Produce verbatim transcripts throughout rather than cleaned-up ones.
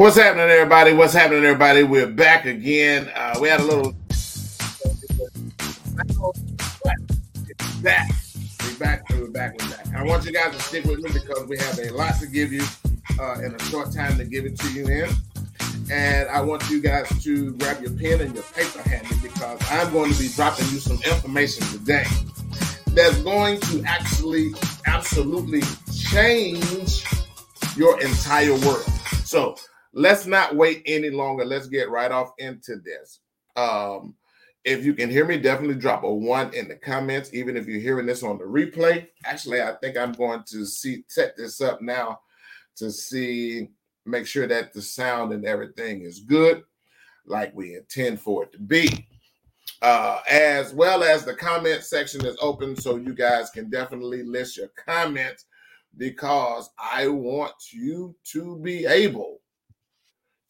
What's happening, everybody? What's happening, everybody? We're back again. Uh, we had a little... We're back. We're back. We're back. We're back. I want you guys to stick with me because we have a lot to give you uh, in a short time to give it to you in. And I want you guys to grab your pen and your paper handy because I'm going to be dropping you some information today that's going to actually absolutely change your entire world. So... let's not wait any longer. Let's get right off into this. Um, if you can hear me, definitely drop a one in the comments, even if you're hearing this on the replay. Actually, I think I'm going to see set this up now to see, make sure that the sound and everything is good, like we intend for it to be. Uh, as well as the comment section is open, so you guys can definitely list your comments because I want you to be able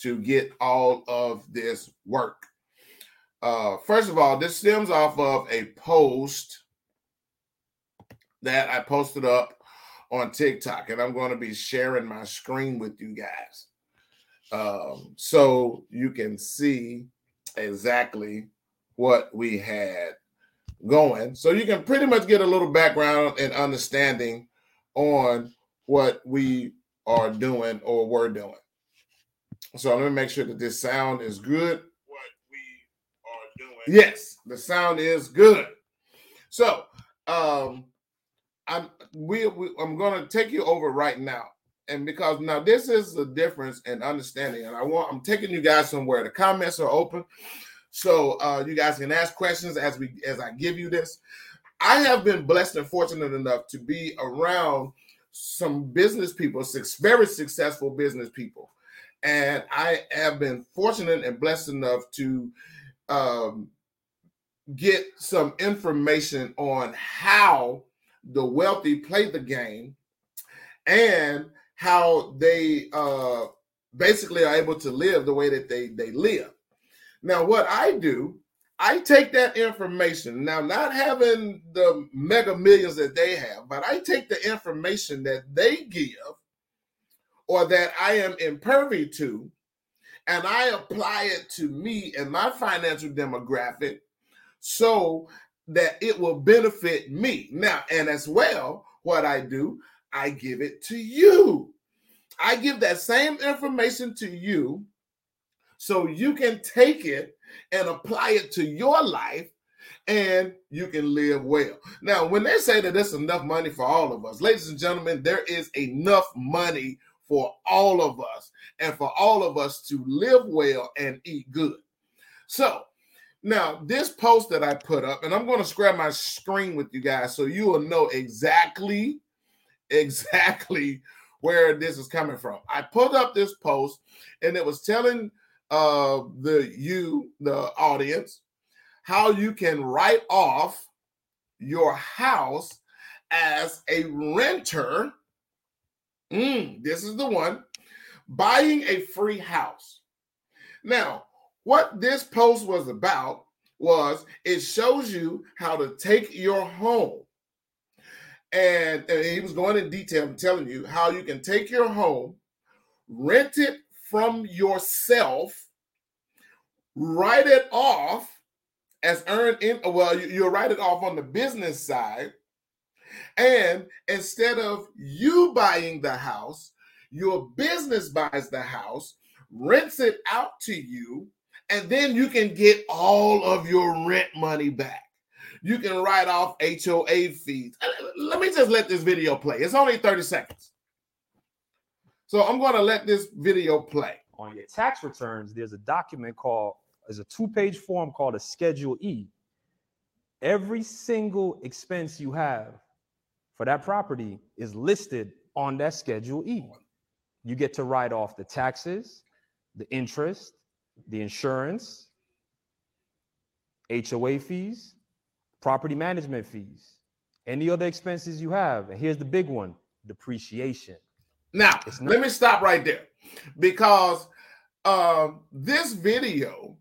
to get all of this work. Uh, first of all, this stems off of a post that I posted up on TikTok, and I'm going to be sharing my screen with you guys um, so you can see exactly what we had going. So you can pretty much get a little background and understanding on what we are doing or were doing. So let me make sure that this sound is good. What we are doing. Yes, the sound is good. So um, I'm we, we I'm going to take you over right now, and because now this is the difference in understanding, and I want I'm taking you guys somewhere. The comments are open, so uh, you guys can ask questions as we as I give you this. I have been blessed and fortunate enough to be around some business people, six very successful business people. And I have been fortunate and blessed enough to um, get some information on how the wealthy play the game and how they uh, basically are able to live the way that they, they live. Now, what I do, I take that information, now not having the mega millions that they have, but I take the information that they give or that I am impervy to, and I apply it to me and my financial demographic so that it will benefit me. Now, and as well, what I do, I give it to you. I give that same information to you so you can take it and apply it to your life and you can live well. Now, when they say that there's enough money for all of us, ladies and gentlemen, there is enough money for all of us and for all of us to live well and eat good. So now this post that I put up, and I'm going to scrap my screen with you guys so you will know exactly, exactly where this is coming from. I put up this post and it was telling uh, the you, the audience, how you can write off your house as a renter. Mm, this is the one, buying a free house. Now, what this post was about was it shows you how to take your home. And, and he was going in detail and telling you how you can take your home, rent it from yourself, write it off as earned in, well, you, you'll write it off on the business side. And instead of you buying the house, your business buys the house, rents it out to you, and then you can get all of your rent money back. You can write off H O A fees. Let me just let this video play. It's only thirty seconds. So I'm going to let this video play. On your tax returns, there's a document called, there's a two-page form called a Schedule E. Every single expense you have for that property is listed on that Schedule E. You get to write off the taxes, the interest, the insurance, H O A fees, property management fees, any other expenses you have. And here's the big one, depreciation. Now, not- let me stop right there because uh, this video,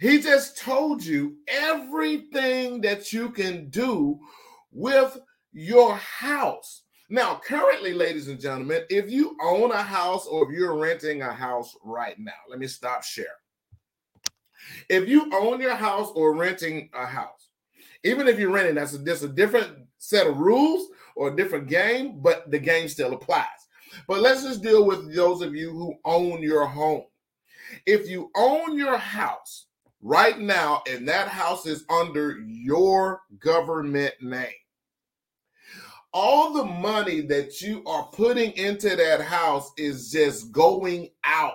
he just told you everything that you can do with your house. Now, currently, ladies and gentlemen, if you own a house or if you're renting a house right now, let me stop sharing. If you own your house or renting a house, even if you're renting, that's a, that's a different set of rules or a different game, but the game still applies. But let's just deal with those of you who own your home. If you own your house right now and that house is under your government name, all the money that you are putting into that house is just going out.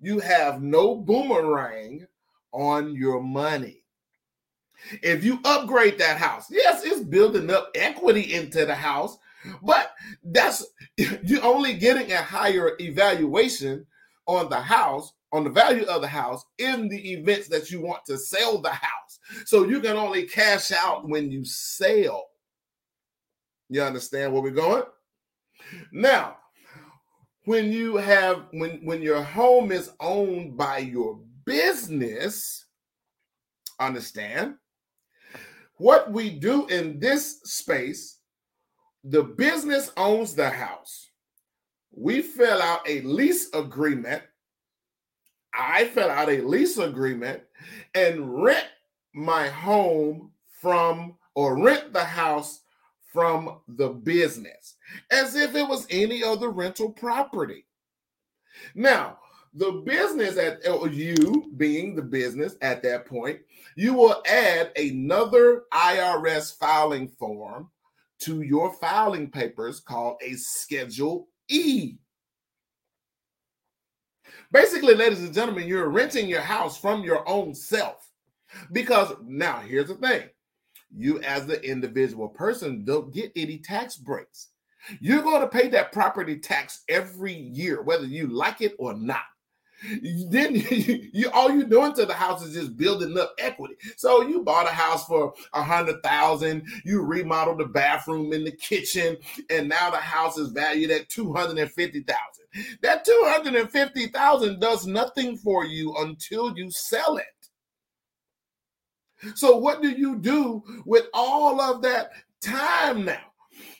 You have no boomerang on your money. If you upgrade that house, yes, it's building up equity into the house, but that's you're only getting a higher evaluation on the house, on the value of the house, in the events that you want to sell the house. So you can only cash out when you sell. You understand where we're going? Now, when you have, when, when your home is owned by your business, understand, what we do in this space, the business owns the house. We fill out a lease agreement. I fill out a lease agreement and rent my home from, or rent the house from the business, as if it was any other rental property. Now, the business, at or you being the business at that point, you will add another I R S filing form to your filing papers called a Schedule E. Basically, ladies and gentlemen, you're renting your house from your own self. Because now here's the thing. You as the individual person don't get any tax breaks. You're going to pay that property tax every year, whether you like it or not. Then you, you all you're doing to the house is just building up equity. So you bought a house for a hundred thousand, you remodeled the bathroom and the kitchen, and now the house is valued at two hundred and fifty thousand. That two hundred and fifty thousand does nothing for you until you sell it. So what do you do with all of that time now?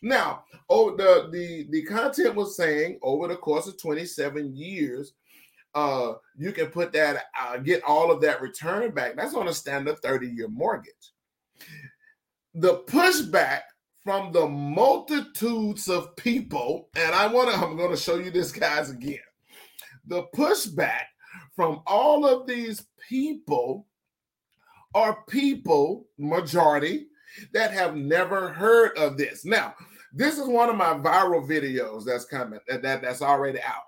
Now, oh, the, the, the content was saying over the course of twenty-seven years, uh, you can put that, uh, get all of that return back. That's on a standard thirty-year mortgage. The pushback from the multitudes of people, and I want to, I'm going to show you this, guys, again. The pushback from all of these people are people, majority, that have never heard of this. Now, this is one of my viral videos that's coming, that, that that's already out.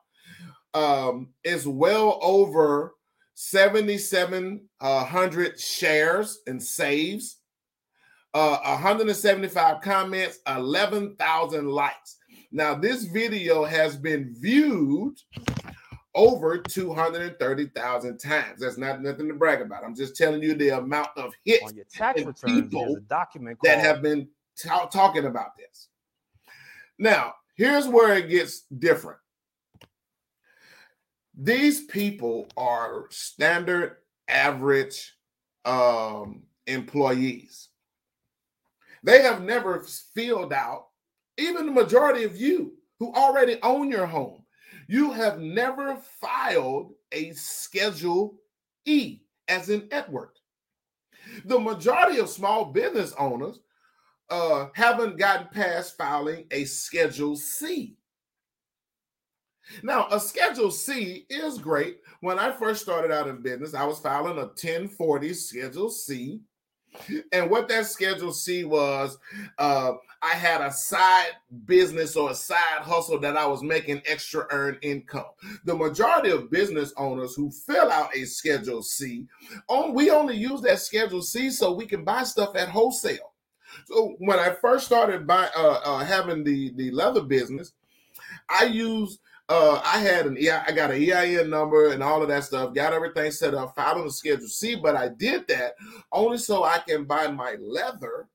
Um, it's well over seventy-seven hundred shares and saves, uh, one hundred seventy-five comments, eleven thousand likes. Now, this video has been viewed over two hundred thirty thousand times. That's not nothing to brag about. I'm just telling you the amount of hits on your tax returns, people a document that have been t- talking about this. Now, here's where it gets different. These people are standard average um, employees. They have never filled out, even the majority of you who already own your home, you have never filed a Schedule E, as in Edward. The majority of small business owners uh, haven't gotten past filing a Schedule C. Now, a Schedule C is great. When I first started out in business, I was filing a ten forty Schedule C. And what that Schedule C was, uh, I had a side business or a side hustle that I was making extra earned income. The majority of business owners who fill out a Schedule C, on, we only use that Schedule C so we can buy stuff at wholesale. So when I first started by uh, uh, having the, the leather business, I used, uh, I had an, I got an E I N number and all of that stuff, got everything set up, filed on the Schedule C, but I did that only so I can buy my leather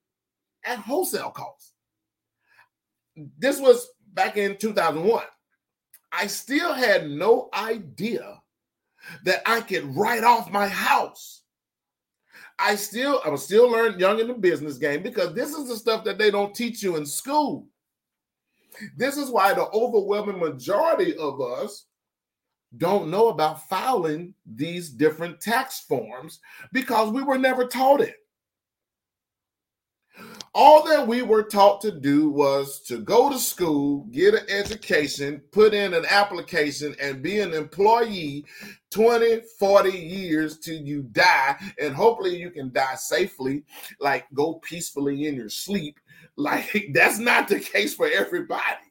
at wholesale cost. This was back in two thousand one. I still had no idea that I could write off my house. I still, I was still learning young in the business game because this is the stuff that they don't teach you in school. This is why the overwhelming majority of us don't know about filing these different tax forms, because we were never taught it. All that we were taught to do was to go to school, get an education, put in an application, and be an employee twenty, forty years till you die. And hopefully you can die safely, like go peacefully in your sleep. Like, that's not the case for everybody.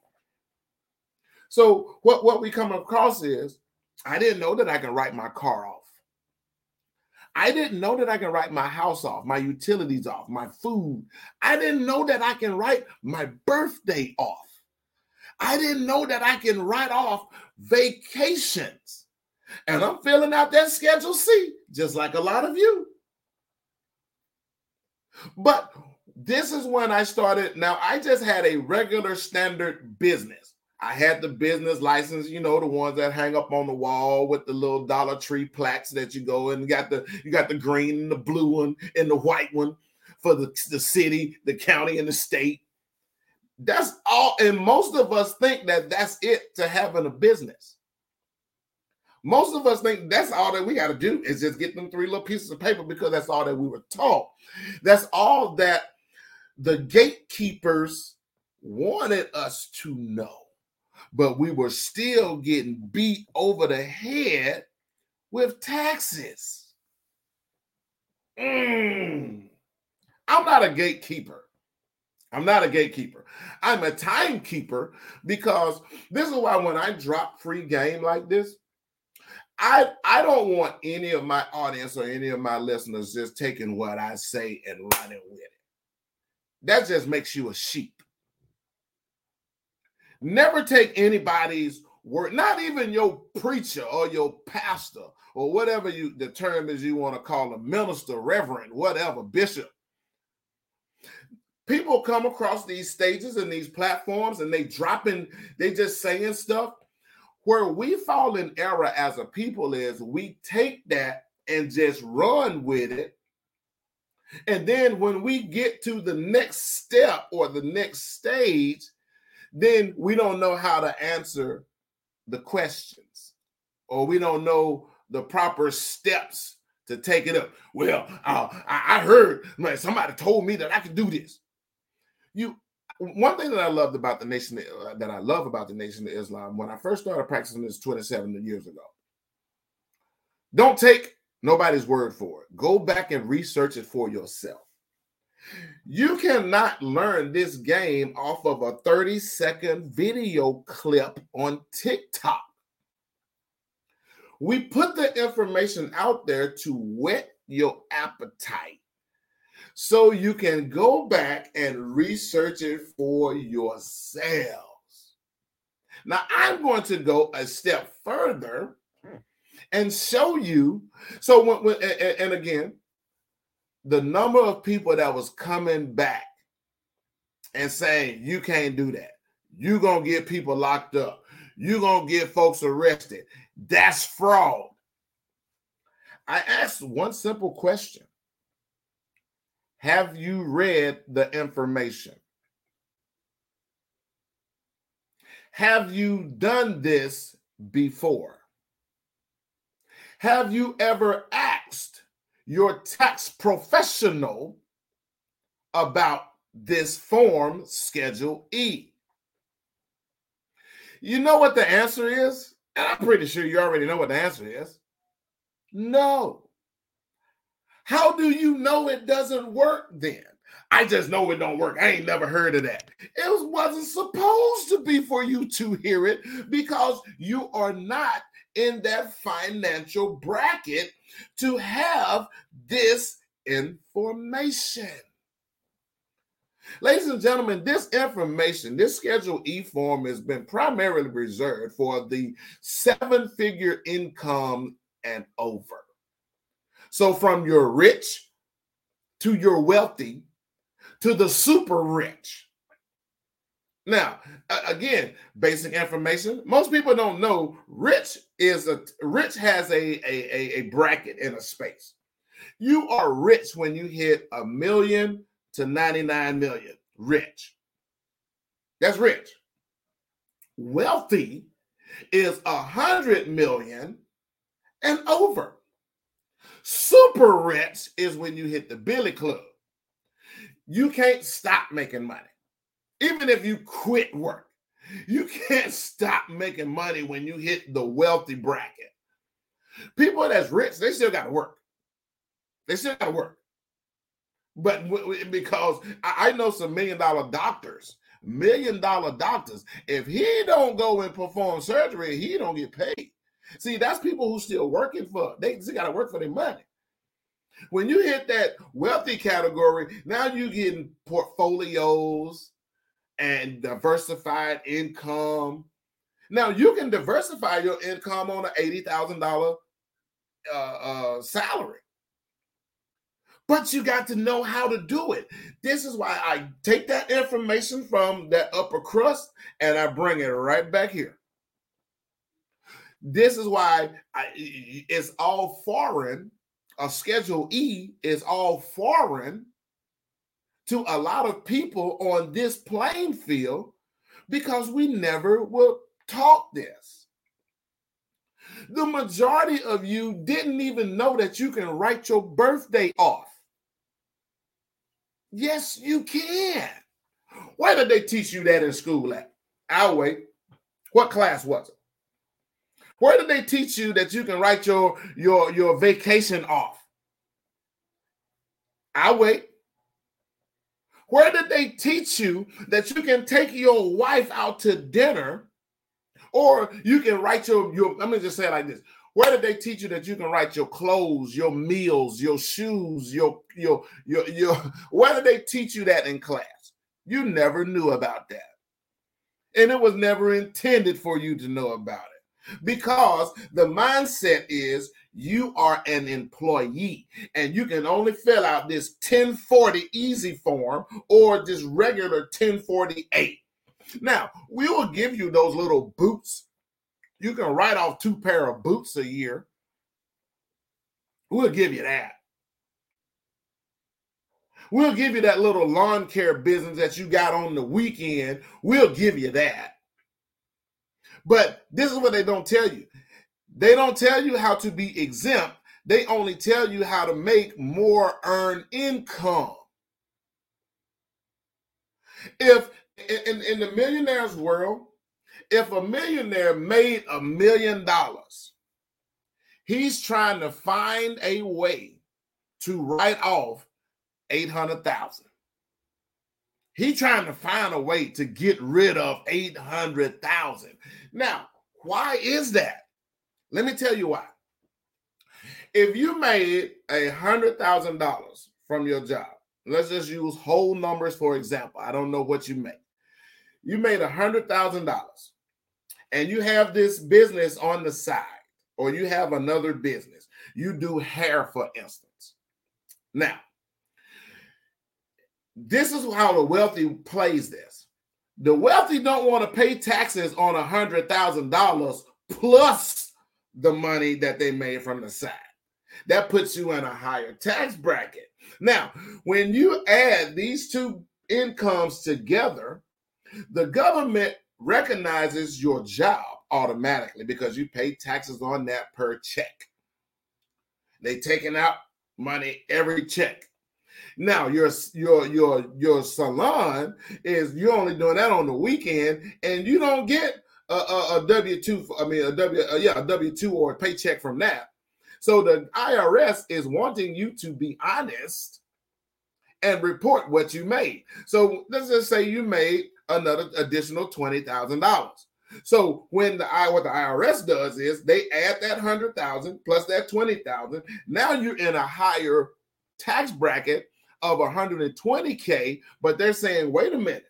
So what, what we come across is, I didn't know that I could write my car off. I didn't know that I can write my house off, my utilities off, my food. I didn't know that I can write my birthday off. I didn't know that I can write off vacations. And I'm filling out that Schedule C, just like a lot of you. But this is when I started. Now, I just had a regular standard business. I had the business license, you know, the ones that hang up on the wall with the little Dollar Tree plaques that you go and got the you got the green and the blue one and the white one for the, the city, the county, and the state. That's all. And most of us think that that's it to having a business. Most of us think that's all that we got to do is just get them three little pieces of paper, because that's all that we were taught. That's all that the gatekeepers wanted us to know. But we were still getting beat over the head with taxes. Mm. I'm not a gatekeeper. I'm not a gatekeeper. I'm a timekeeper, because this is why when I drop free game like this, I, I don't want any of my audience or any of my listeners just taking what I say and running with it. That just makes you a sheep. Never take anybody's word, not even your preacher or your pastor or whatever you the term is you want to call a minister, reverend, whatever, bishop. People come across these stages and these platforms and they dropping, they just saying stuff. Where we fall in error as a people is we take that and just run with it. And then when we get to the next step or the next stage, then we don't know how to answer the questions, or we don't know the proper steps to take it up. Well, uh, I, I heard, man, somebody told me that I could do this. You, one thing that I loved about the nation uh, that I love about the Nation of Islam, when I first started practicing this twenty-seven years ago, don't take nobody's word for it. Go back and research it for yourself. You cannot learn this game off of a thirty second video clip on TikTok. We put the information out there to whet your appetite so you can go back and research it for yourselves. Now, I'm going to go a step further and show you. So, when, when, and, and again, the number of people that was coming back and saying, you can't do that. You're going to get people locked up. You're going to get folks arrested. That's fraud. I asked one simple question. Have you read the information? Have you done this before? Have you ever asked your tax professional about this form, Schedule E? You know what the answer is? And I'm pretty sure you already know what the answer is. No. How do you know it doesn't work then? I just know it don't work. I ain't never heard of that. It wasn't supposed to be for you to hear it, because you are not in that financial bracket to have this information. Ladies and gentlemen, this information, this Schedule E form has been primarily reserved for the seven-figure income and over. So from your rich to your wealthy to the super rich. Now, again, basic information. Most people don't know rich is a rich has a, a, a bracket in a space. You are rich when you hit a million to ninety-nine million. Rich. That's rich. wealthy is a hundred million and over. Super rich is when you hit the billy club. You can't stop making money. Even if you quit work, you can't stop making money when you hit the wealthy bracket. People that's rich, they still got to work. They still got to work. But because I know some million dollar doctors, million dollar doctors, if he don't go and perform surgery, he don't get paid. See, that's people who still working for, they still got to work for their money. When you hit that wealthy category, now you're getting portfolios and diversified income. Now you can diversify your income on an eighty thousand dollars uh, uh, salary. But you got to know how to do it. This is why I take that information from that upper crust and I bring it right back here. This is why I, it's all foreign. A Schedule E is all foreign to a lot of people on this playing field because we never were taught this. The majority of you didn't even know that you can write your birthday off. Yes, you can. Why did they teach you that in school at? I'll wait. What class was it? Where did they teach you that you can write your, your, your vacation off? I'll wait. Where did they teach you that you can take your wife out to dinner or you can write your, your, let me just say it like this. Where did they teach you that you can write your clothes, your meals, your shoes, your, your, your, your, where did they teach you that in class? You never knew about that. And it was never intended for you to know about it. Because the mindset is you are an employee and you can only fill out this ten forty easy form or this regular ten forty-eight. Now, we will give you those little boots. You can write off two pair of boots a year. We'll give you that. We'll give you that little lawn care business that you got on the weekend. We'll give you that. But this is what they don't tell you. They don't tell you how to be exempt. They only tell you how to make more earned income. If in, in the millionaire's world, if a millionaire made a million dollars, he's trying to find a way to write off eight hundred thousand dollars. He's trying to find a way to get rid of eight hundred thousand dollars. Now, why is that? Let me tell you why. If you made one hundred thousand dollars from your job, let's just use whole numbers for example. I don't know what you make. You made one hundred thousand dollars and you have this business on the side or you have another business. You do hair, for instance. Now, this is how the wealthy plays this. The wealthy don't want to pay taxes on one hundred thousand dollars plus the money that they made from the side. That puts you in a higher tax bracket. Now, when you add these two incomes together, the government recognizes your job automatically because you pay taxes on that per check. They're taking out money every check. Now, your your your your salon is you're only doing that on the weekend, and you don't get a, a, a W two. I mean, a W a, yeah, a W two or a paycheck from that. So the I R S is wanting you to be honest and report what you made. So let's just say you made another additional twenty thousand dollars. So when the I what the I R S does is they add that hundred thousand plus that twenty thousand. Now you're in a higher tax bracket of one hundred twenty K, but they're saying, wait a minute,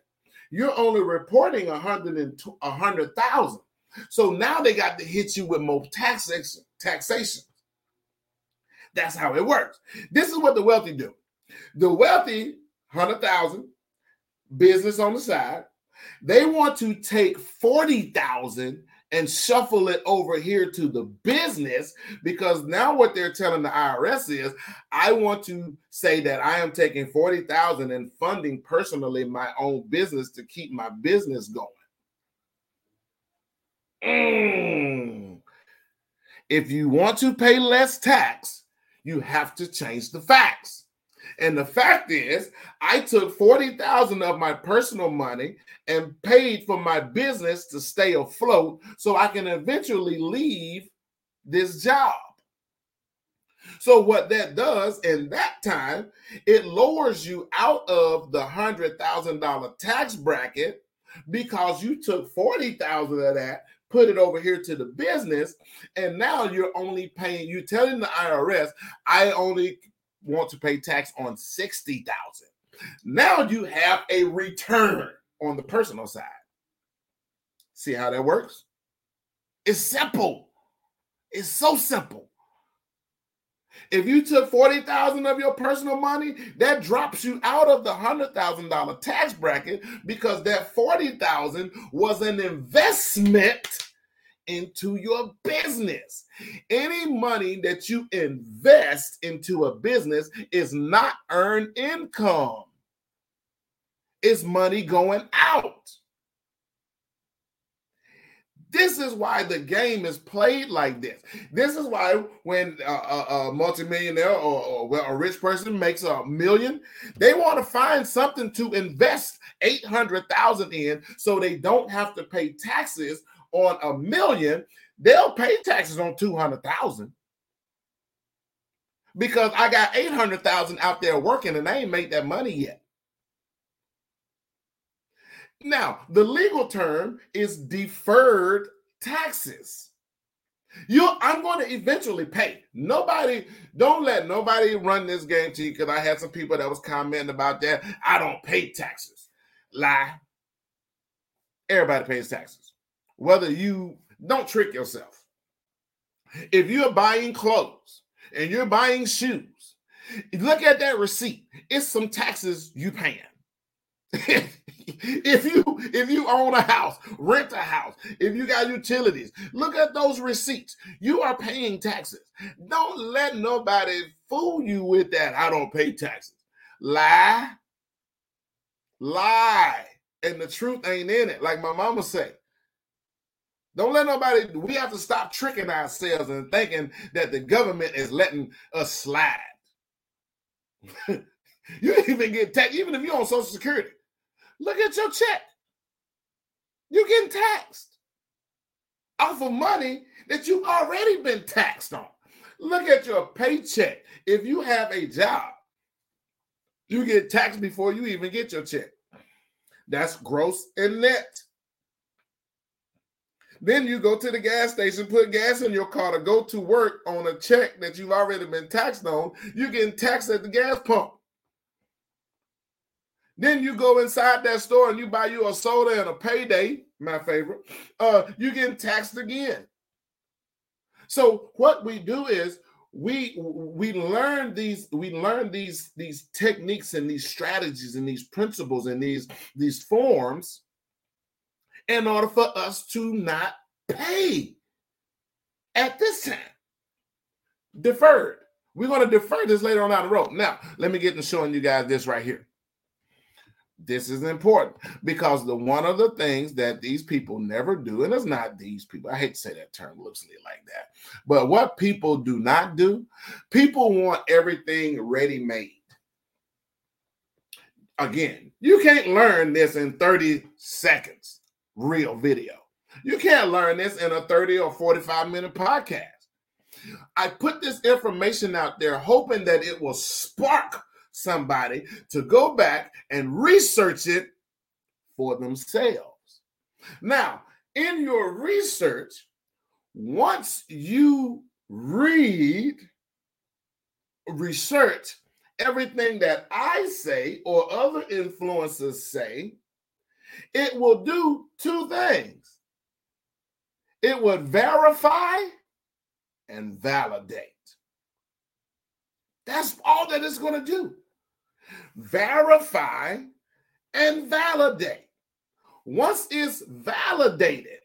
you're only reporting one hundred thousand. So now they got to hit you with more taxation. taxation. That's how it works. This is what the wealthy do. The wealthy, one hundred thousand, business on the side, they want to take forty thousand and shuffle it over here to the business because now what they're telling the I R S is, I want to say that I am taking forty thousand dollars and funding personally my own business to keep my business going. Mm. If you want to pay less tax, you have to change the facts. And the fact is, I took forty thousand dollars of my personal money and paid for my business to stay afloat so I can eventually leave this job. So what that does in that time, it lowers you out of the one hundred thousand dollars tax bracket because you took forty thousand dollars of that, put it over here to the business, and now you're only paying, you're telling the I R S, I only want to pay tax on sixty thousand dollars. Now you have a return on the personal side. See how that works? It's simple. It's so simple. If you took forty thousand dollars of your personal money, that drops you out of the one hundred thousand dollars tax bracket because that forty thousand dollars was an investment into your business. Any money that you invest into a business is not earned income. It's money going out. This is why the game is played like this. This is why when a, a, a multimillionaire or, or well, a rich person makes a million, they want to find something to invest eight hundred thousand dollars in so they don't have to pay taxes on a million. They'll pay taxes on two hundred thousand dollars because I got eight hundred thousand dollars out there working and I ain't made that money yet. Now, the legal term is deferred taxes. You, I'm going to eventually pay. Nobody, don't let nobody run this game to you because I had some people that was commenting about that. I don't pay taxes. Lie. Everybody pays taxes. Whether you, don't trick yourself. If you're buying clothes and you're buying shoes, look at that receipt. It's some taxes you paying. If you if you own a house, rent a house, if you got utilities, look at those receipts. You are paying taxes. Don't let nobody fool you with that. I don't pay taxes. Lie. Lie. And the truth ain't in it, like my mama say. Don't let nobody, we have to stop tricking ourselves and thinking that the government is letting us slide. You even get taxed, even if you're on Social Security. Look at your check. You're getting taxed off of money that you've already been taxed on. Look at your paycheck. If you have a job, you get taxed before you even get your check. That's gross and net. Then you go to the gas station, put gas in your car to go to work on a check that you've already been taxed on. You're getting taxed at the gas pump. Then you go inside that store and you buy you a soda and a payday, my favorite, uh, you're getting taxed again. So what we do is we we learn these we learn these these techniques and these strategies and these principles and these these forms in order for us to not pay at this time. Deferred. We're going to defer this later on down the road. Now, let me get into showing you guys this right here. This is important because the one of the things that these people never do, and it's not these people, I hate to say that term loosely like that, but what people do not do, people want everything ready-made. Again, you can't learn this in thirty seconds, real video. You can't learn this in a thirty or forty-five minute podcast. I put this information out there hoping that it will spark somebody to go back and research it for themselves. Now, in your research, once you read, research everything that I say or other influencers say, it will do two things. It will verify and validate. That's all that it's going to do. Verify and validate. Once it's validated,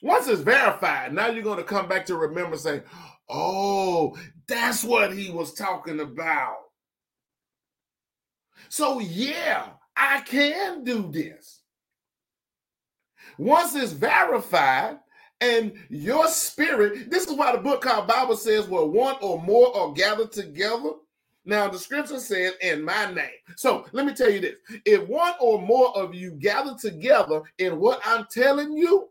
once it's verified, now you're going to come back to remember saying, oh, that's what he was talking about. So yeah, I can do this. Once it's verified and your spirit. This is why the book called Bible says, well, one or more are gathered together. Now, the scripture says, in my name. So let me tell you this. If one or more of you gather together in what I'm telling you,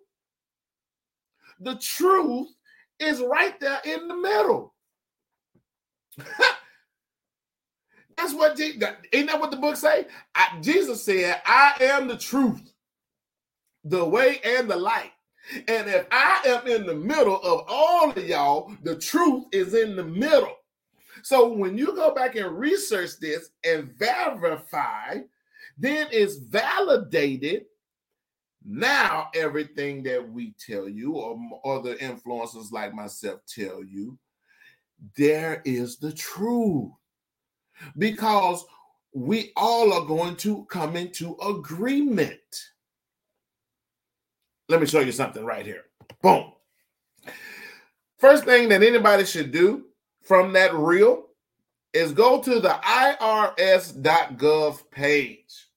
the truth is right there in the middle. That's what, ain't that what the book say? I, Jesus said, I am the truth, the way, and the light. And if I am in the middle of all of y'all, the truth is in the middle. So when you go back and research this and verify, then it's validated. Now everything that we tell you or other influencers like myself tell you, there is the truth. Because we all are going to come into agreement. Let me show you something right here. Boom. First thing that anybody should do from that reel is go to the I R S dot gov page.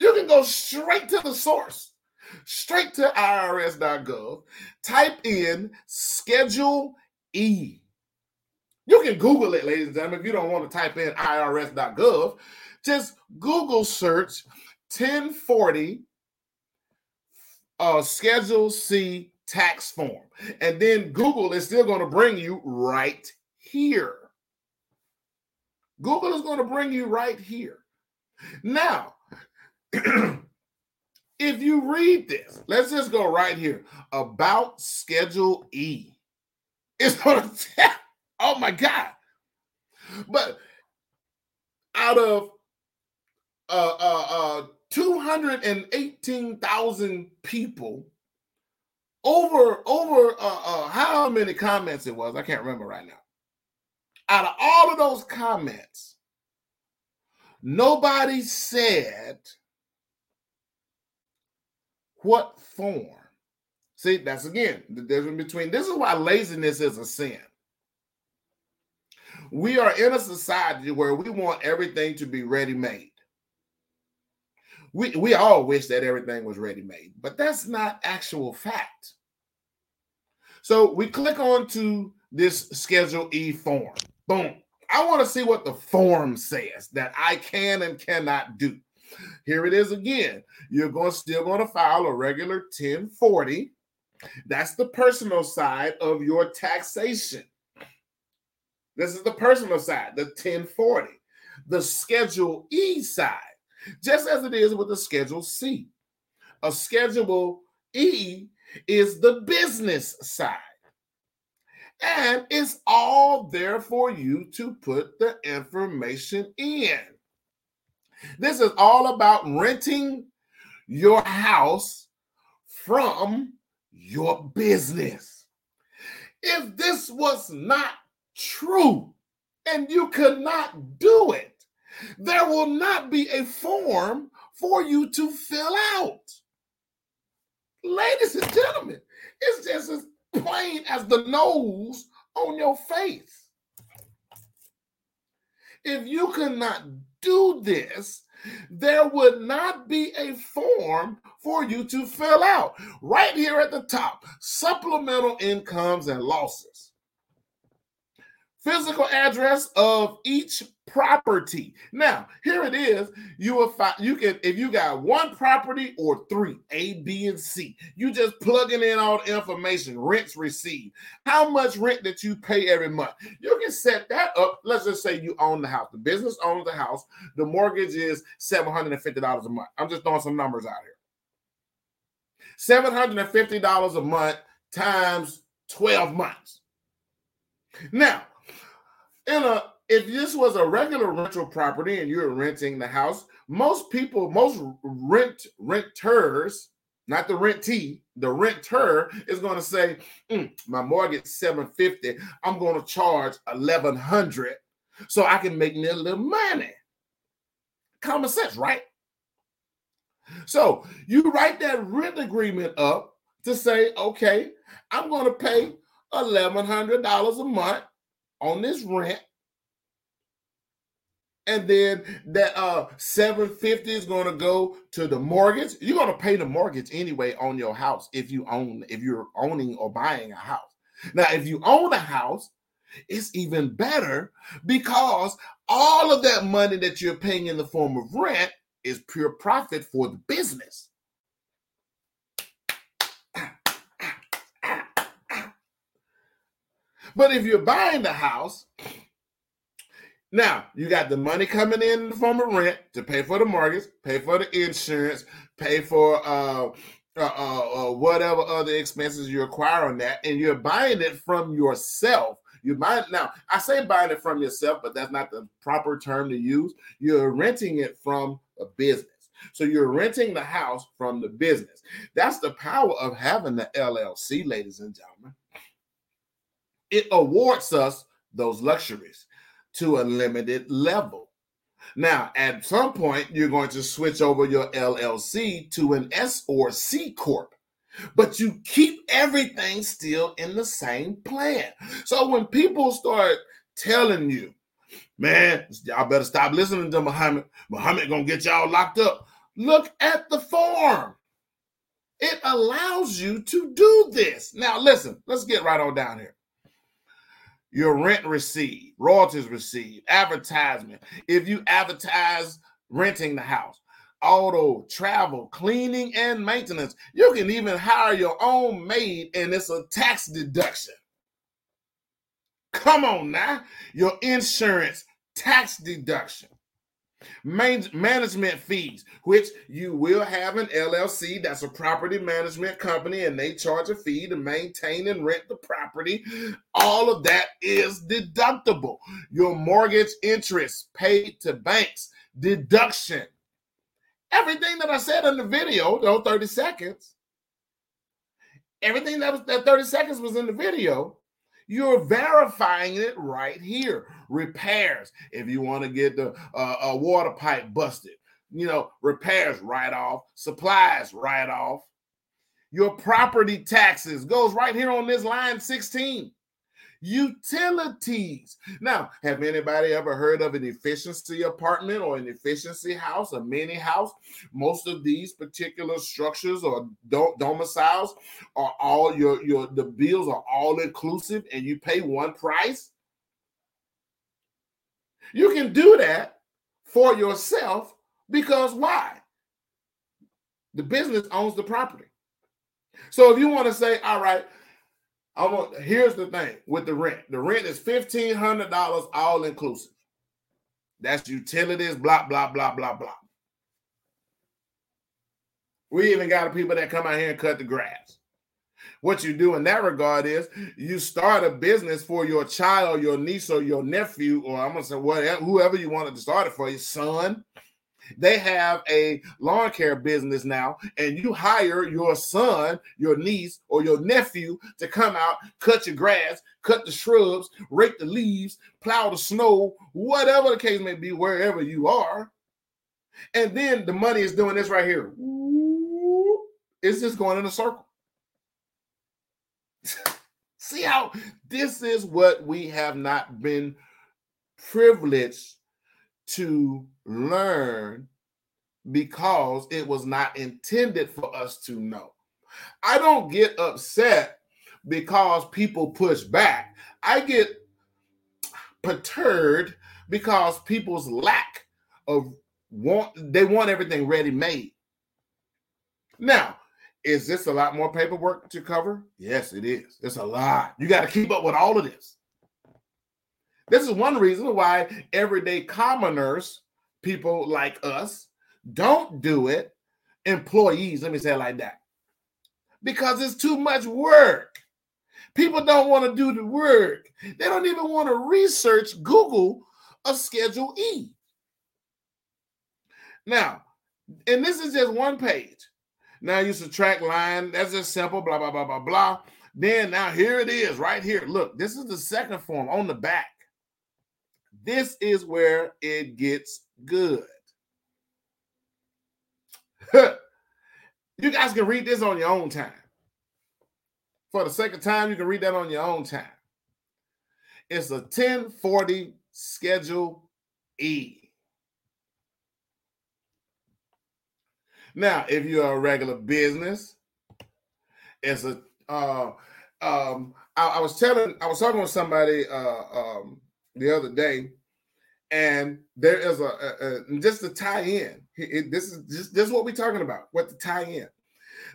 You can go straight to the source, straight to I R S dot gov, type in Schedule E. You can Google it, ladies and gentlemen, if you don't want to type in I R S dot gov. Just Google search ten forty uh, Schedule C tax form. And then Google is still going to bring you right here. Google is going to bring you right here. Now, if you read this, let's just go right here. About Schedule E. It's going to tell. Oh, my God. But out of uh, uh, uh, two hundred eighteen thousand people, over, over uh, uh, how many comments it was, I can't remember right now. Out of all of those comments, nobody said what form. See, that's again, the difference between, this is why laziness is a sin. We are in a society where we want everything to be ready-made. We, we all wish that everything was ready-made, but that's not actual fact. So we click on to this Schedule E form. Boom. I want to see what the form says that I can and cannot do. Here it is again. You're going still going to file a regular ten forty. That's the personal side of your taxation. This is the personal side, the ten forty, the Schedule E side, just as it is with the Schedule C. A Schedule E is the business side. And it's all there for you to put the information in. This is all about renting your house from your business. If this was not true, and you could not do it, there will not be a form for you to fill out. Ladies and gentlemen, it's just as plain as the nose on your face. If you could not do this, there would not be a form for you to fill out. Right here at the top, supplemental incomes and losses. Physical address of each property. Now, here it is. You will find you can if you got one property or three, A, B, and C. You just plugging in all the information, rents received, how much rent that you pay every month. You can set that up. Let's just say you own the house. The business owns the house. The mortgage is seven hundred fifty dollars a month. I'm just throwing some numbers out here. seven hundred fifty dollars a month times twelve months. Now, In a, if this was a regular rental property and you're renting the house, most people, most rent renters, not the rentee, the renter is going to say, mm, my mortgage is seven hundred fifty dollars. I'm going to charge eleven hundred dollars so I can make me a little money. Common sense, right? So you write that rent agreement up to say, okay, I'm going to pay eleven hundred dollars a month on this rent And then that uh, seven fifty is going to go to the mortgage. You're going to pay the mortgage anyway on your house if you own, if you're owning or buying a house. Now, if you own a house, it's even better because all of that money that you're paying in the form of rent is pure profit for the business. But if you're buying the house, now you got the money coming in in the form of rent to pay for the mortgage, pay for the insurance, pay for uh, uh, uh, uh, whatever other expenses you acquire on that, and you're buying it from yourself. You buy it now. I say buying it from yourself, but that's not the proper term to use. You're renting it from a business. So you're renting the house from the business. That's the power of having the L L C, ladies and gentlemen. It awards us those luxuries to a limited level. Now, at some point, you're going to switch over your L L C to an S or C corp, but you keep everything still in the same plan. So when people start telling you, man, y'all better stop listening to Muhammad. Muhammad gonna get y'all locked up. Look at the form. It allows you to do this. Now, listen, let's get right on down here. Your rent received, royalties received, advertisement. If you advertise renting the house, auto, travel, cleaning, and maintenance. You can even hire your own maid, and it's a tax deduction. Come on now. Your insurance, tax deduction. Man- management fees, which you will have an L L C, that's a property management company, and they charge a fee to maintain and rent the property. All of that is deductible. Your mortgage interest paid to banks, deduction. Everything that I said in the video, those thirty seconds, everything that was that thirty seconds was in the video. You're verifying it right here. Repairs, if you want to get the uh, a water pipe busted, you know, repairs right off, supplies right off. Your property taxes goes right here on this line sixteen. Utilities. Now, have anybody ever heard of an efficiency apartment or an efficiency house, a mini house? Most of these particular structures or dom- domiciles are all your, your, the bills are all inclusive and you pay one price. You can do that for yourself because why? The business owns the property. So if you want to say, all right, I want, here's the thing with the rent. The rent is fifteen hundred dollars all inclusive. That's utilities, blah, blah, blah, blah, blah. We even got people that come out here and cut the grass. What you do in that regard is you start a business for your child, your niece, or your nephew, or I'm going to say whatever, whoever you wanted to start it for, your son. They have a lawn care business now, and you hire your son, your niece, or your nephew to come out, cut your grass, cut the shrubs, rake the leaves, plow the snow, whatever the case may be, wherever you are. And then the money is doing this right here. It's just going in a circle. See how this is what we have not been privileged to learn because it was not intended for us to know. I don't get upset because people push back. I get perturbed because people's lack of want, they want everything ready made. Now, is this a lot more paperwork to cover? Yes, it is. It's a lot. You got to keep up with all of this. This is one reason why everyday commoners, people like us, don't do it. Employees, let me say it like that. Because it's too much work. People don't want to do the work. They don't even want to research, Google a Schedule E. Now, and this is just one page. Now you subtract line. That's just simple, blah, blah, blah, blah, blah. Then now here it is right here. Look, this is the second form on the back. This is where it gets good. You guys can read this on your own time. For the second time, you can read that on your own time. It's a ten forty Schedule E. Now, if you're a regular business, it's a. Uh, um, I, I was telling, I was talking with somebody uh, um, the other day, and there is a, a, a just to tie in. It, this is just this is what we're talking about. What to tie in?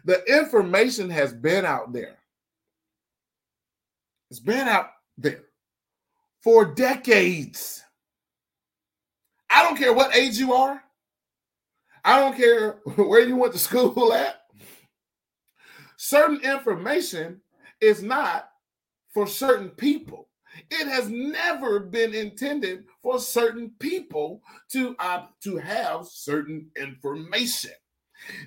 The information has been out there. It's been out there for decades. I don't care what age you are. I don't care where you went to school at. Certain information is not for certain people. It has never been intended for certain people to uh, to have certain information.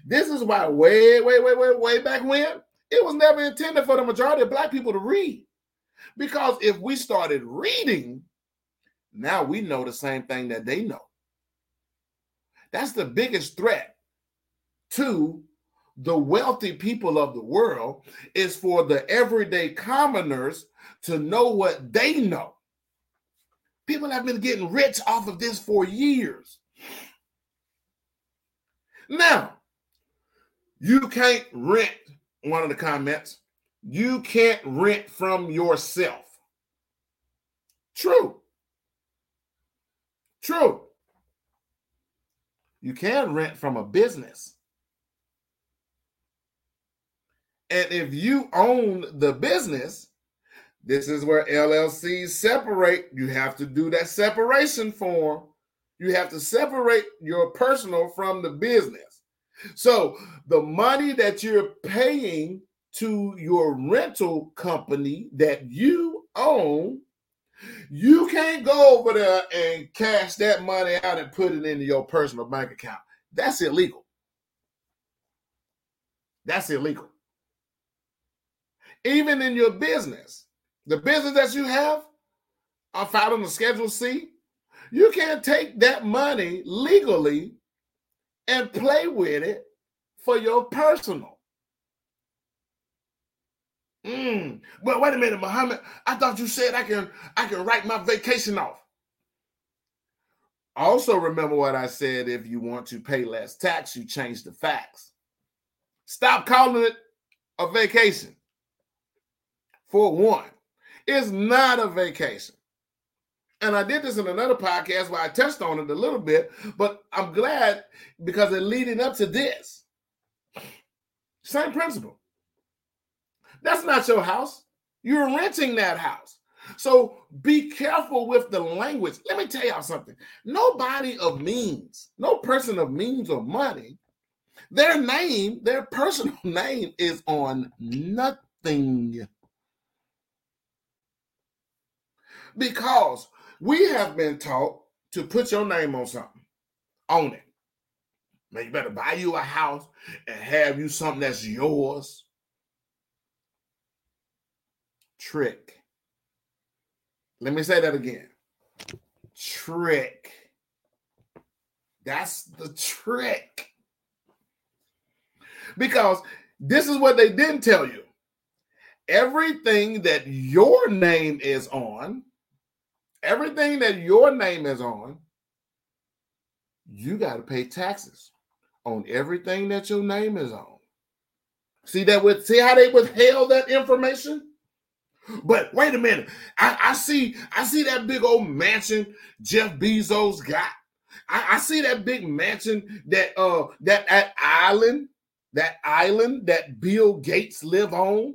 This is why way, way, way, way, way back when, it was never intended for the majority of Black people to read. Because if we started reading, now we know the same thing that they know. That's the biggest threat to the wealthy people of the world, is for the everyday commoners to know what they know. People have been getting rich off of this for years. Now, you can't rent, one of the comments, you can't rent from yourself. True. True. You can rent from a business. And if you own the business, this is where L L Cs separate. You have to do that separation form. You have to separate your personal from the business. So the money that you're paying to your rental company that you own, you can't go over there and cash that money out and put it into your personal bank account. That's illegal. That's illegal. Even in your business, the business that you have, are filed on the Schedule C, you can't take that money legally and play with it for your personal. Mm, but wait a minute, Muhammad, I thought you said I can I can write my vacation off. Also remember what I said, if you want to pay less tax, you change the facts. Stop calling it a vacation. For one, it's not a vacation. And I did this in another podcast where I touched on it a little bit, but I'm glad because it's leading up to this. Same principle. That's not your house. You're renting that house. So be careful with the language. Let me tell y'all something. Nobody of means, no person of means or money, their name, their personal name is on nothing. Because we have been taught to put your name on something, own it. Now you better buy you a house and have you something that's yours. Trick. Let me say that again. Trick. That's the trick. Because this is what they didn't tell you. Everything that your name is on, everything that your name is on, you got to pay taxes on everything that your name is on. See that with see how they withheld that information? But wait a minute, I, I see I see that big old mansion Jeff Bezos got. I, I see that big mansion that uh that, that island, that island that Bill Gates live on,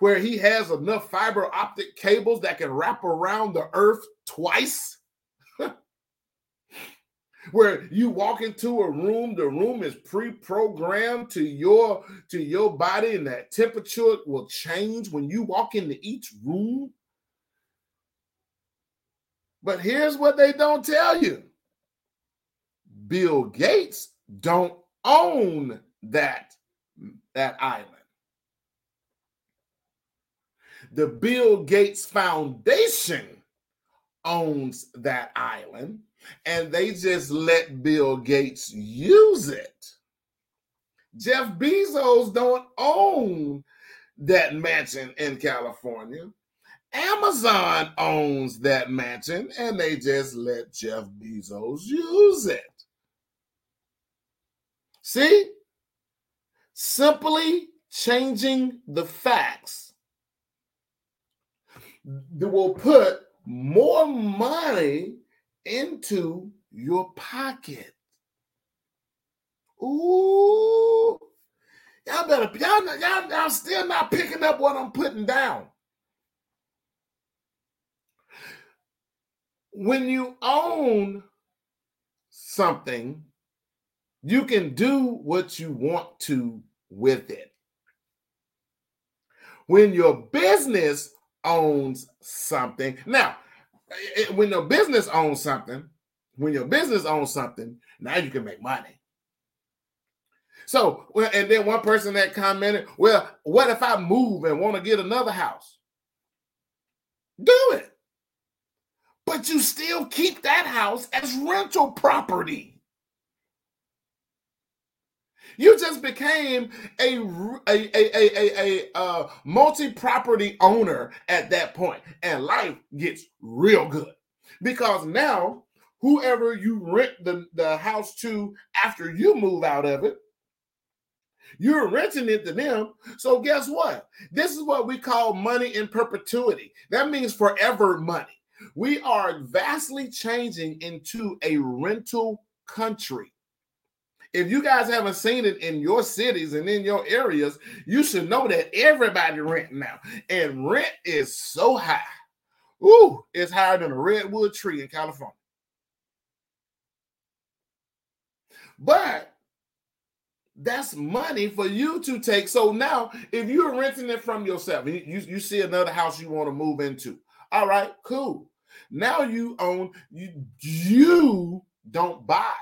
where he has enough fiber optic cables that can wrap around the earth twice. Where you walk into a room, the room is pre-programmed to your, to your body, and that temperature will change when you walk into each room. But here's what they don't tell you. Bill Gates don't own that, that island. The Bill Gates Foundation owns that island, and they just let Bill Gates use it. Jeff Bezos don't own that mansion in California. Amazon owns that mansion, and they just let Jeff Bezos use it. See? Simply changing the facts that will put more money into your pocket. Ooh. Y'all better, y'all, y'all, y'all still not picking up what I'm putting down. When you own something, you can do what you want to with it. When your business owns something, now, when your business owns something, when your business owns something, now you can make money. So, well, and then one person that commented, well, what if I move and want to get another house? Do it. But you still keep that house as rental property. You just became a, a, a, a, a, a uh, multi-property owner at that point, and life gets real good. Because now, whoever you rent the, the house to after you move out of it, you're renting it to them. So guess what? This is what we call money in perpetuity. That means forever money. We are vastly changing into a rental country. If you guys haven't seen it in your cities and in your areas, you should know that everybody rent now. And rent is so high. Ooh, it's higher than a redwood tree in California. But that's money for you to take. So now, if you're renting it from yourself, you, you, you see another house you want to move into. All right, cool. Now you own, you, you don't buy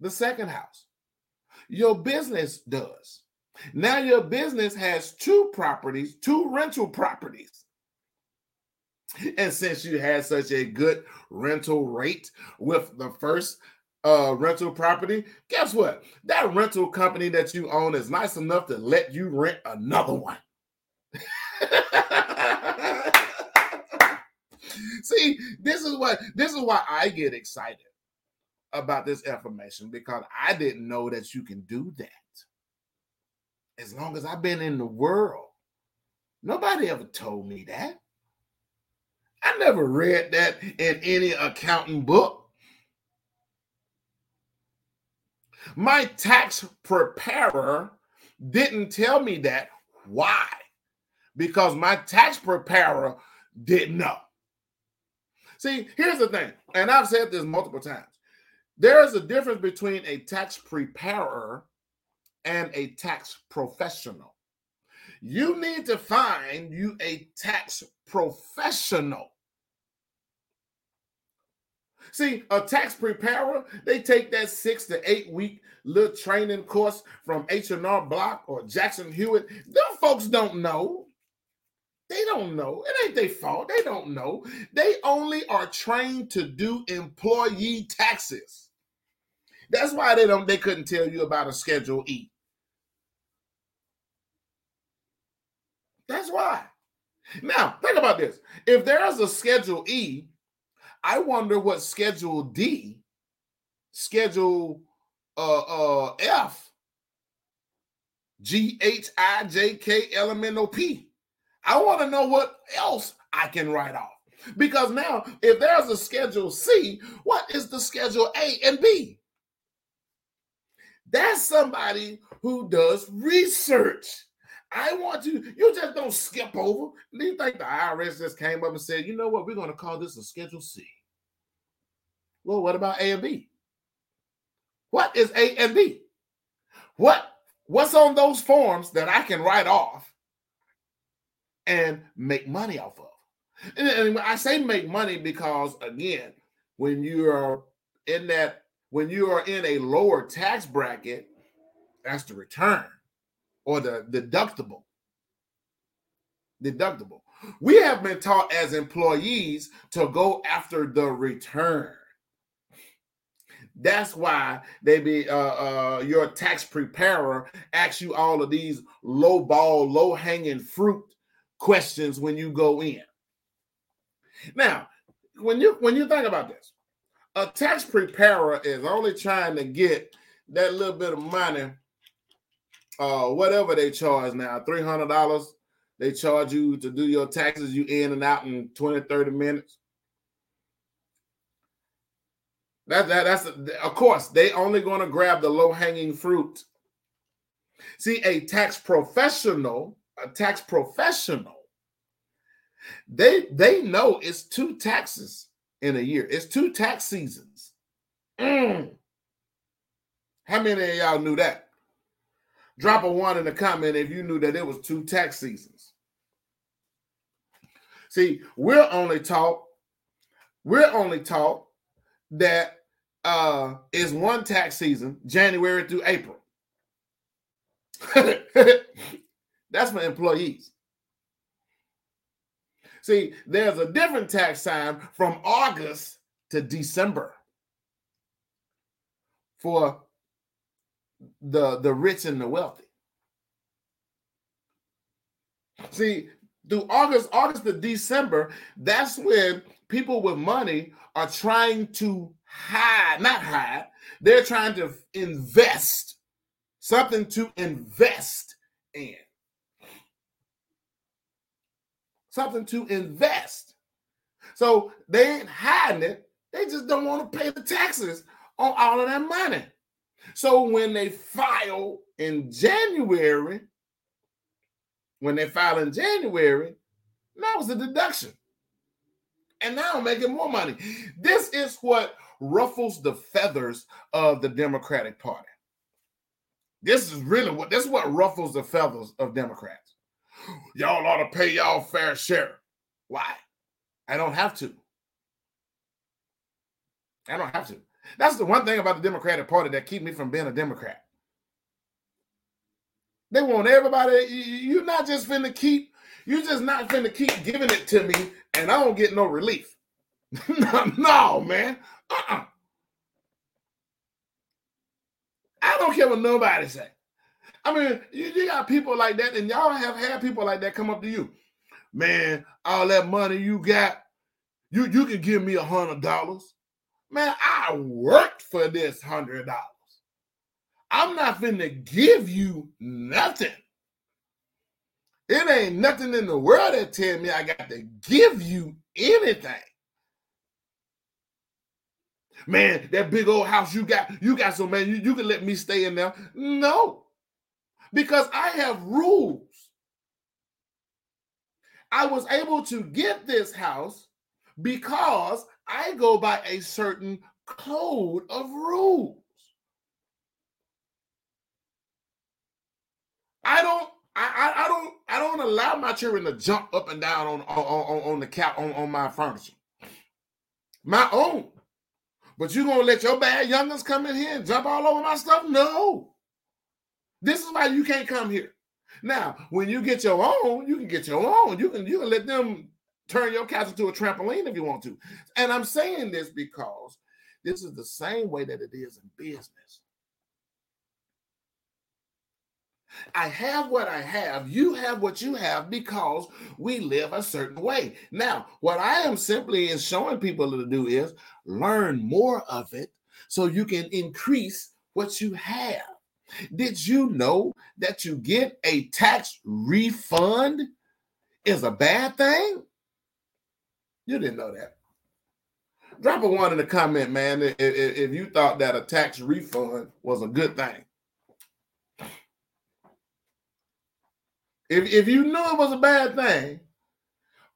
the second house. Your business does. Now your business has two properties, two rental properties. And since you had such a good rental rate with the first Uh, rental property, guess what? That rental company that you own is nice enough to let you rent another one. See, this is what this is why I get excited about this information, because I didn't know that you can do that. As long as I've been in the world, nobody ever told me that. I never read that in any accounting book. My tax preparer didn't tell me that. Why? Because my tax preparer didn't know. See, here's the thing, and I've said this multiple times. There is a difference between a tax preparer and a tax professional. You need to find you a tax professional. See, a tax preparer, they take that six to eight week little training course from H and R Block or Jackson Hewitt. Them folks don't know. They don't know. It ain't their fault. They don't know. They only are trained to do employee taxes. That's why they don't. They couldn't tell you about a Schedule E. That's why. Now, think about this. If there is a Schedule E, I wonder what Schedule D, Schedule uh, uh, F, G, H, I, J, K, L, M, N, O, P. I want to know what else I can write off. Because now, if there's a Schedule C, what is the Schedule A and B? That's somebody who does research. I want you, you just don't skip over. Do you think the I R S just came up and said, you know what, we're going to call this a Schedule C? Well, what about A and B? What is A and B? What, what's on those forms that I can write off and make money off of? And, and I say make money because, again, when you are in that, when you are in a lower tax bracket, that's the return. Or the deductible. Deductible. We have been taught as employees to go after the return. That's why they be uh, uh, your tax preparer asks you all of these low ball, low hanging fruit questions when you go in. Now, when you when you think about this, a tax preparer is only trying to get that little bit of money, uh, whatever they charge now, three hundred dollars, they charge you to do your taxes, you in and out in twenty, thirty minutes. That, that, that's, of course, they only going to grab the low-hanging fruit. See, a tax professional, a tax professional, they they know it's two taxes in a year. It's two tax seasons. Mm. How many of y'all knew that? Drop a one in the comment if you knew that it was two tax seasons. See, we're only taught, we're only taught that uh, is one tax season, January through April. That's for employees. See, there's a different tax time from August to December for the, the rich and the wealthy. See, through August, August to December, that's when people with money are trying to hide, not hide, they're trying to invest, something to invest in. Something to invest. So they ain't hiding it. They just don't want to pay the taxes on all of that money. So when they file in January, when they file in January, that was a deduction. And now I'm making more money. This is what ruffles the feathers of the Democratic Party. This is really what, this is what ruffles the feathers of Democrats. Y'all ought to pay y'all fair share. Why? I don't have to. I don't have to. That's the one thing about the Democratic Party that keeps me from being a Democrat. They want everybody, you're not just finna keep, you're just not finna keep giving it to me and I don't get no relief. No, man. Uh-uh. I don't care what nobody say. I mean, you, you got people like that, and y'all have had people like that come up to you. Man, all that money you got, you, you can give me one hundred dollars. Man, I worked for this one hundred dollars. I'm not finna give you nothing. It ain't nothing in the world that tell me I got to give you anything. Man, that big old house you got, you got so many, you, you can let me stay in there. No. Because I have rules. I was able to get this house because I go by a certain code of rules. I don't, I, I, I don't, I don't allow my children to jump up and down on, on, on, on the couch, on, on my furniture. My own. But you gonna let your bad youngins come in here and jump all over my stuff? No. This is why you can't come here. Now, when you get your own, you can get your own. You can, you can let them turn your couch into a trampoline if you want to. And I'm saying this because this is the same way that it is in business. I have what I have. You have what you have because we live a certain way. Now, what I am simply is showing people to do is learn more of it so you can increase what you have. Did you know that you get a tax refund is a bad thing? You didn't know that. Drop a one in the comment, man, if, if you thought that a tax refund was a good thing. If, if you knew it was a bad thing,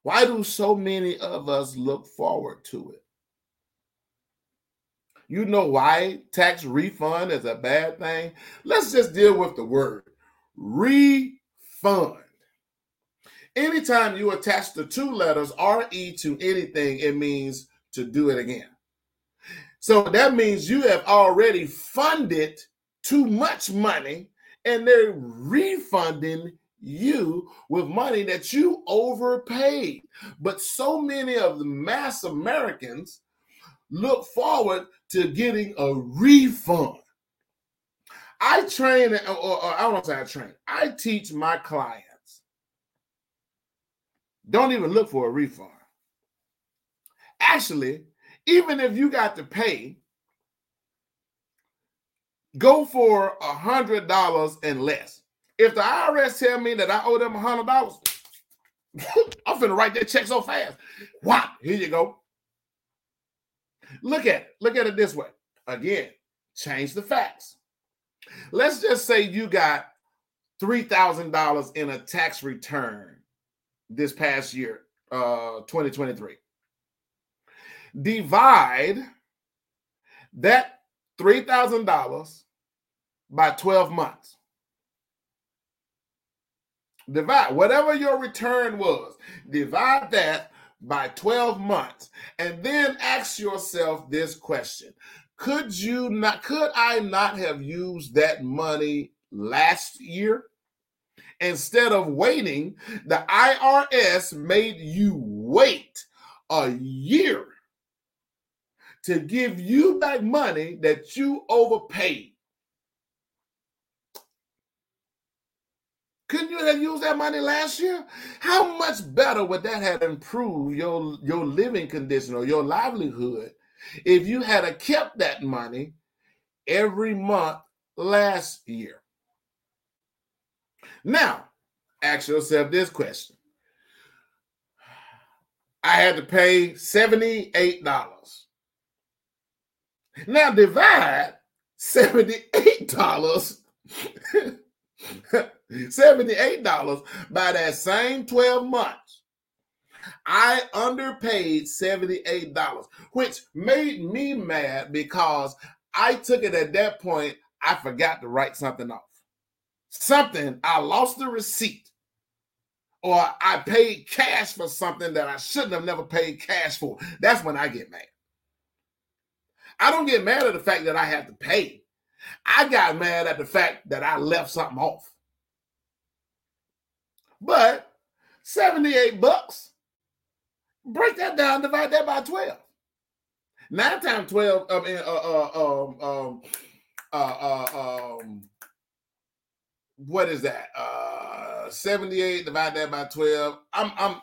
why do so many of us look forward to it? You know why tax refund is a bad thing? Let's just deal with the word refund. Anytime you attach the two letters R E to anything, it means to do it again. So that means you have already funded too much money and they're refunding you with money that you overpaid. But so many of the mass Americans look forward to getting a refund. I train, or, or, or I don't say I train, I teach my clients. Don't even look for a refund. Actually, even if you got to pay go for a hundred dollars and less. If the I R S tell me that I owe them a hundred dollars, I'm finna write that check so fast. Wow, here you go. Look at it. Look at it this way. Again, change the facts. Let's just say you got three thousand dollars in a tax return this past year, uh, twenty twenty-three. Divide that three thousand dollars by twelve months. Divide whatever your return was, divide that by twelve months, and then ask yourself this question. Could you not, could I not have used that money last year? Instead of waiting, the I R S made you wait a year to give you back money that you overpaid. Couldn't you have used that money last year? How much better would that have improved your, your living condition or your livelihood if you had a kept that money every month last year? Now, ask yourself this question. I had to pay seventy-eight dollars. Now divide seventy-eight dollars seventy-eight dollars by that same twelve months. I underpaid seventy-eight dollars, which made me mad because I took it at that point. I forgot to write something off. Something, I lost the receipt, or I paid cash for something that I shouldn't have never paid cash for. That's when I get mad. I don't get mad at the fact that I had to pay. I got mad at the fact that I left something off. But seventy-eight bucks, break that down, divide that by twelve. Nine times twelve, I mean, uh, uh, um, um, uh, uh, um, what is that? Uh, seventy-eight, divide that by twelve. I'm, I'm,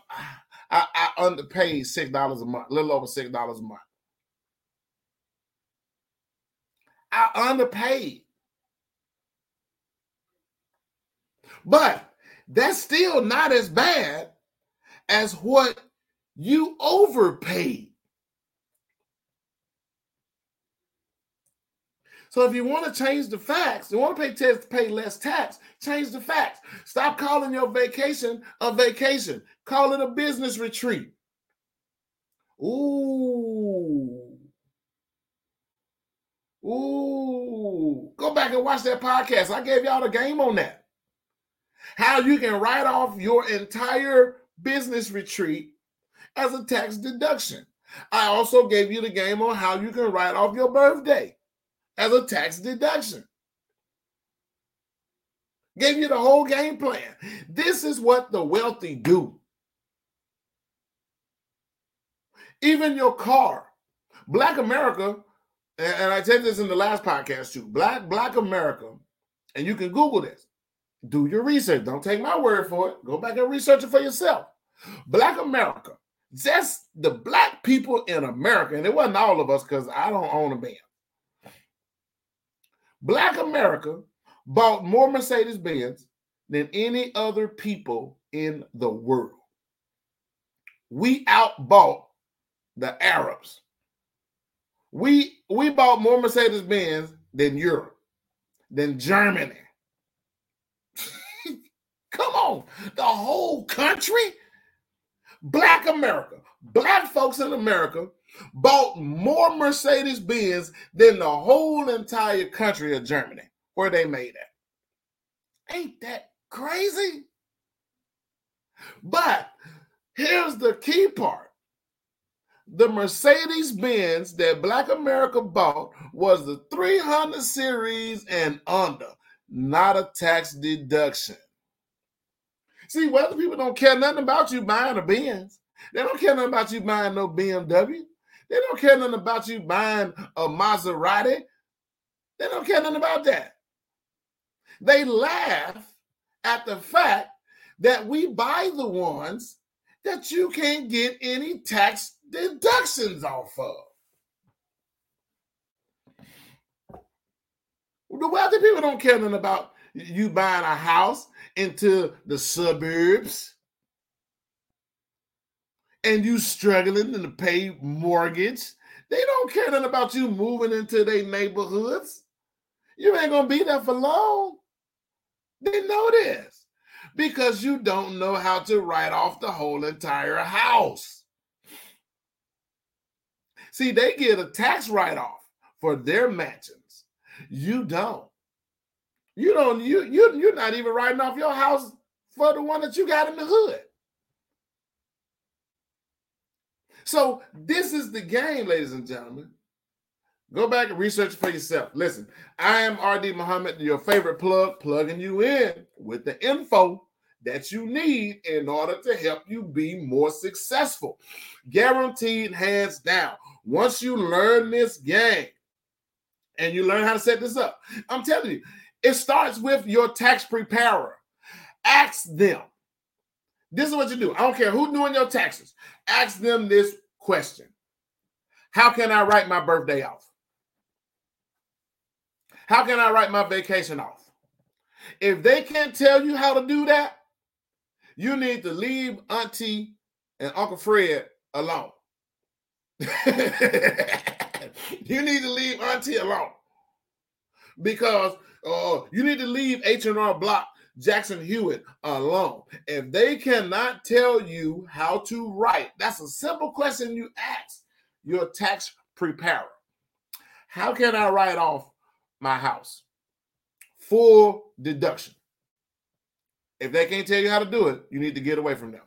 I, I underpaid six dollars a month, a little over six dollars a month. I underpaid. But that's still not as bad as what you overpaid. So if you want to change the facts, you want to pay, t- pay less tax, change the facts. Stop calling your vacation a vacation. Call it a business retreat. Ooh. Ooh. Go back and watch that podcast. I gave y'all the game on that. How you can write off your entire business retreat as a tax deduction. I also gave you the game on how you can write off your birthday as a tax deduction. Gave you the whole game plan. This is what the wealthy do. Even your car. Black America, and I said this in the last podcast too, Black, Black America, and you can Google this. Do your research. Don't take my word for it. Go back and research it for yourself. Black America, just the black people in America, and it wasn't all of us because I don't own a Benz. Black America bought more Mercedes-Benz than any other people in the world. We outbought the Arabs. We, we bought more Mercedes-Benz than Europe, than Germany. Come on, the whole country? Black America, black folks in America bought more Mercedes-Benz than the whole entire country of Germany, where they made it. Ain't that crazy? But here's the key part. The Mercedes-Benz that Black America bought was the three hundred series and under, not a tax deduction. See, wealthy people don't care nothing about you buying a Benz. They don't care nothing about you buying no B M W. They don't care nothing about you buying a Maserati. They don't care nothing about that. They laugh at the fact that we buy the ones that you can't get any tax deductions off of. The wealthy people don't care nothing about you buying a house into the suburbs and you struggling to pay mortgage. They don't care nothing about you moving into their neighborhoods. You ain't going to be there for long. They know this because you don't know how to write off the whole entire house. See, they get a tax write-off for their mansions. You don't. You don't, you, you, you're not even writing off your house for the one that you got in the hood. So this is the game, ladies and gentlemen. Go back and research for yourself. Listen, I am R D. Muhammad, your favorite plug, plugging you in with the info that you need in order to help you be more successful. Guaranteed, hands down. Once you learn this game and you learn how to set this up, I'm telling you, it starts with your tax preparer. Ask them. This is what you do. I don't care who's doing your taxes. Ask them this question. How can I write my birthday off? How can I write my vacation off? If they can't tell you how to do that, you need to leave Auntie and Uncle Fred alone. You need to leave Auntie alone because uh, you need to leave H and R Block, Jackson Hewitt alone. If they cannot tell you how to write, that's a simple question you ask your tax preparer. How can I write off my house? Full deduction. If they can't tell you how to do it, you need to get away from them.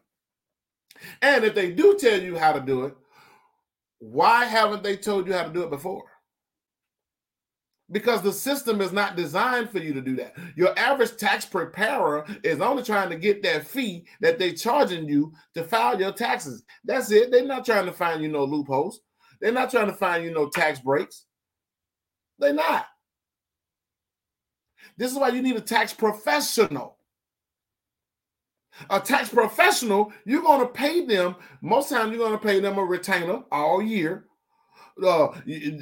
And if they do tell you how to do it, why haven't they told you how to do it before? Because the system is not designed for you to do that. Your average tax preparer is only trying to get that fee that they're charging you to file your taxes. That's it. They're not trying to find you no loopholes. They're not trying to find you no tax breaks. They're not. This is why you need a tax professional. A tax professional, you're going to pay them, most times you're going to pay them a retainer all year. Uh,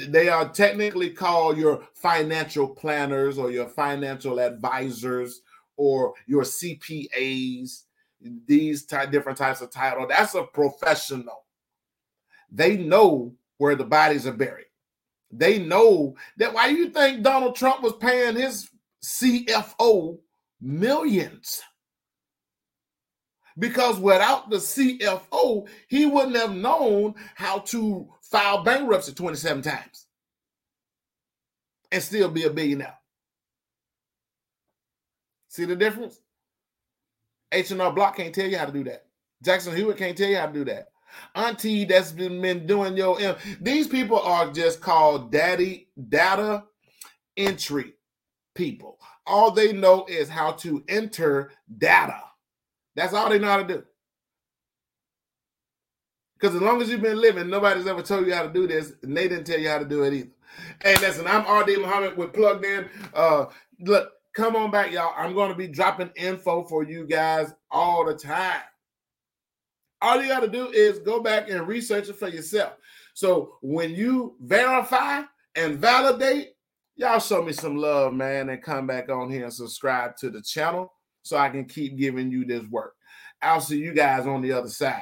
they are technically called your financial planners or your financial advisors or your C P As, these ty- different types of title. That's a professional. They know where the bodies are buried. They know that. Why do you think Donald Trump was paying his C F O millions? Because without the C F O, he wouldn't have known how to file bankruptcy twenty-seven times and still be a billionaire. See the difference? H and R Block can't tell you how to do that. Jackson Hewitt can't tell you how to do that. Auntie that's been, been doing your... M. These people are just called daddy data entry people. All they know is how to enter data. That's all they know how to do. Because as long as you've been living, nobody's ever told you how to do this, and they didn't tell you how to do it either. Hey, listen, I'm R D. Muhammad with Plugged In. Uh, look, come on back, y'all. I'm going to be dropping info for you guys all the time. All you got to do is go back and research it for yourself. So when you verify and validate, y'all show me some love, man, and come back on here and subscribe to the channel so I can keep giving you this work. I'll see you guys on the other side.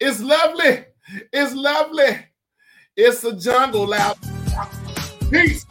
It's lovely. It's lovely. It's a jungle out. Peace.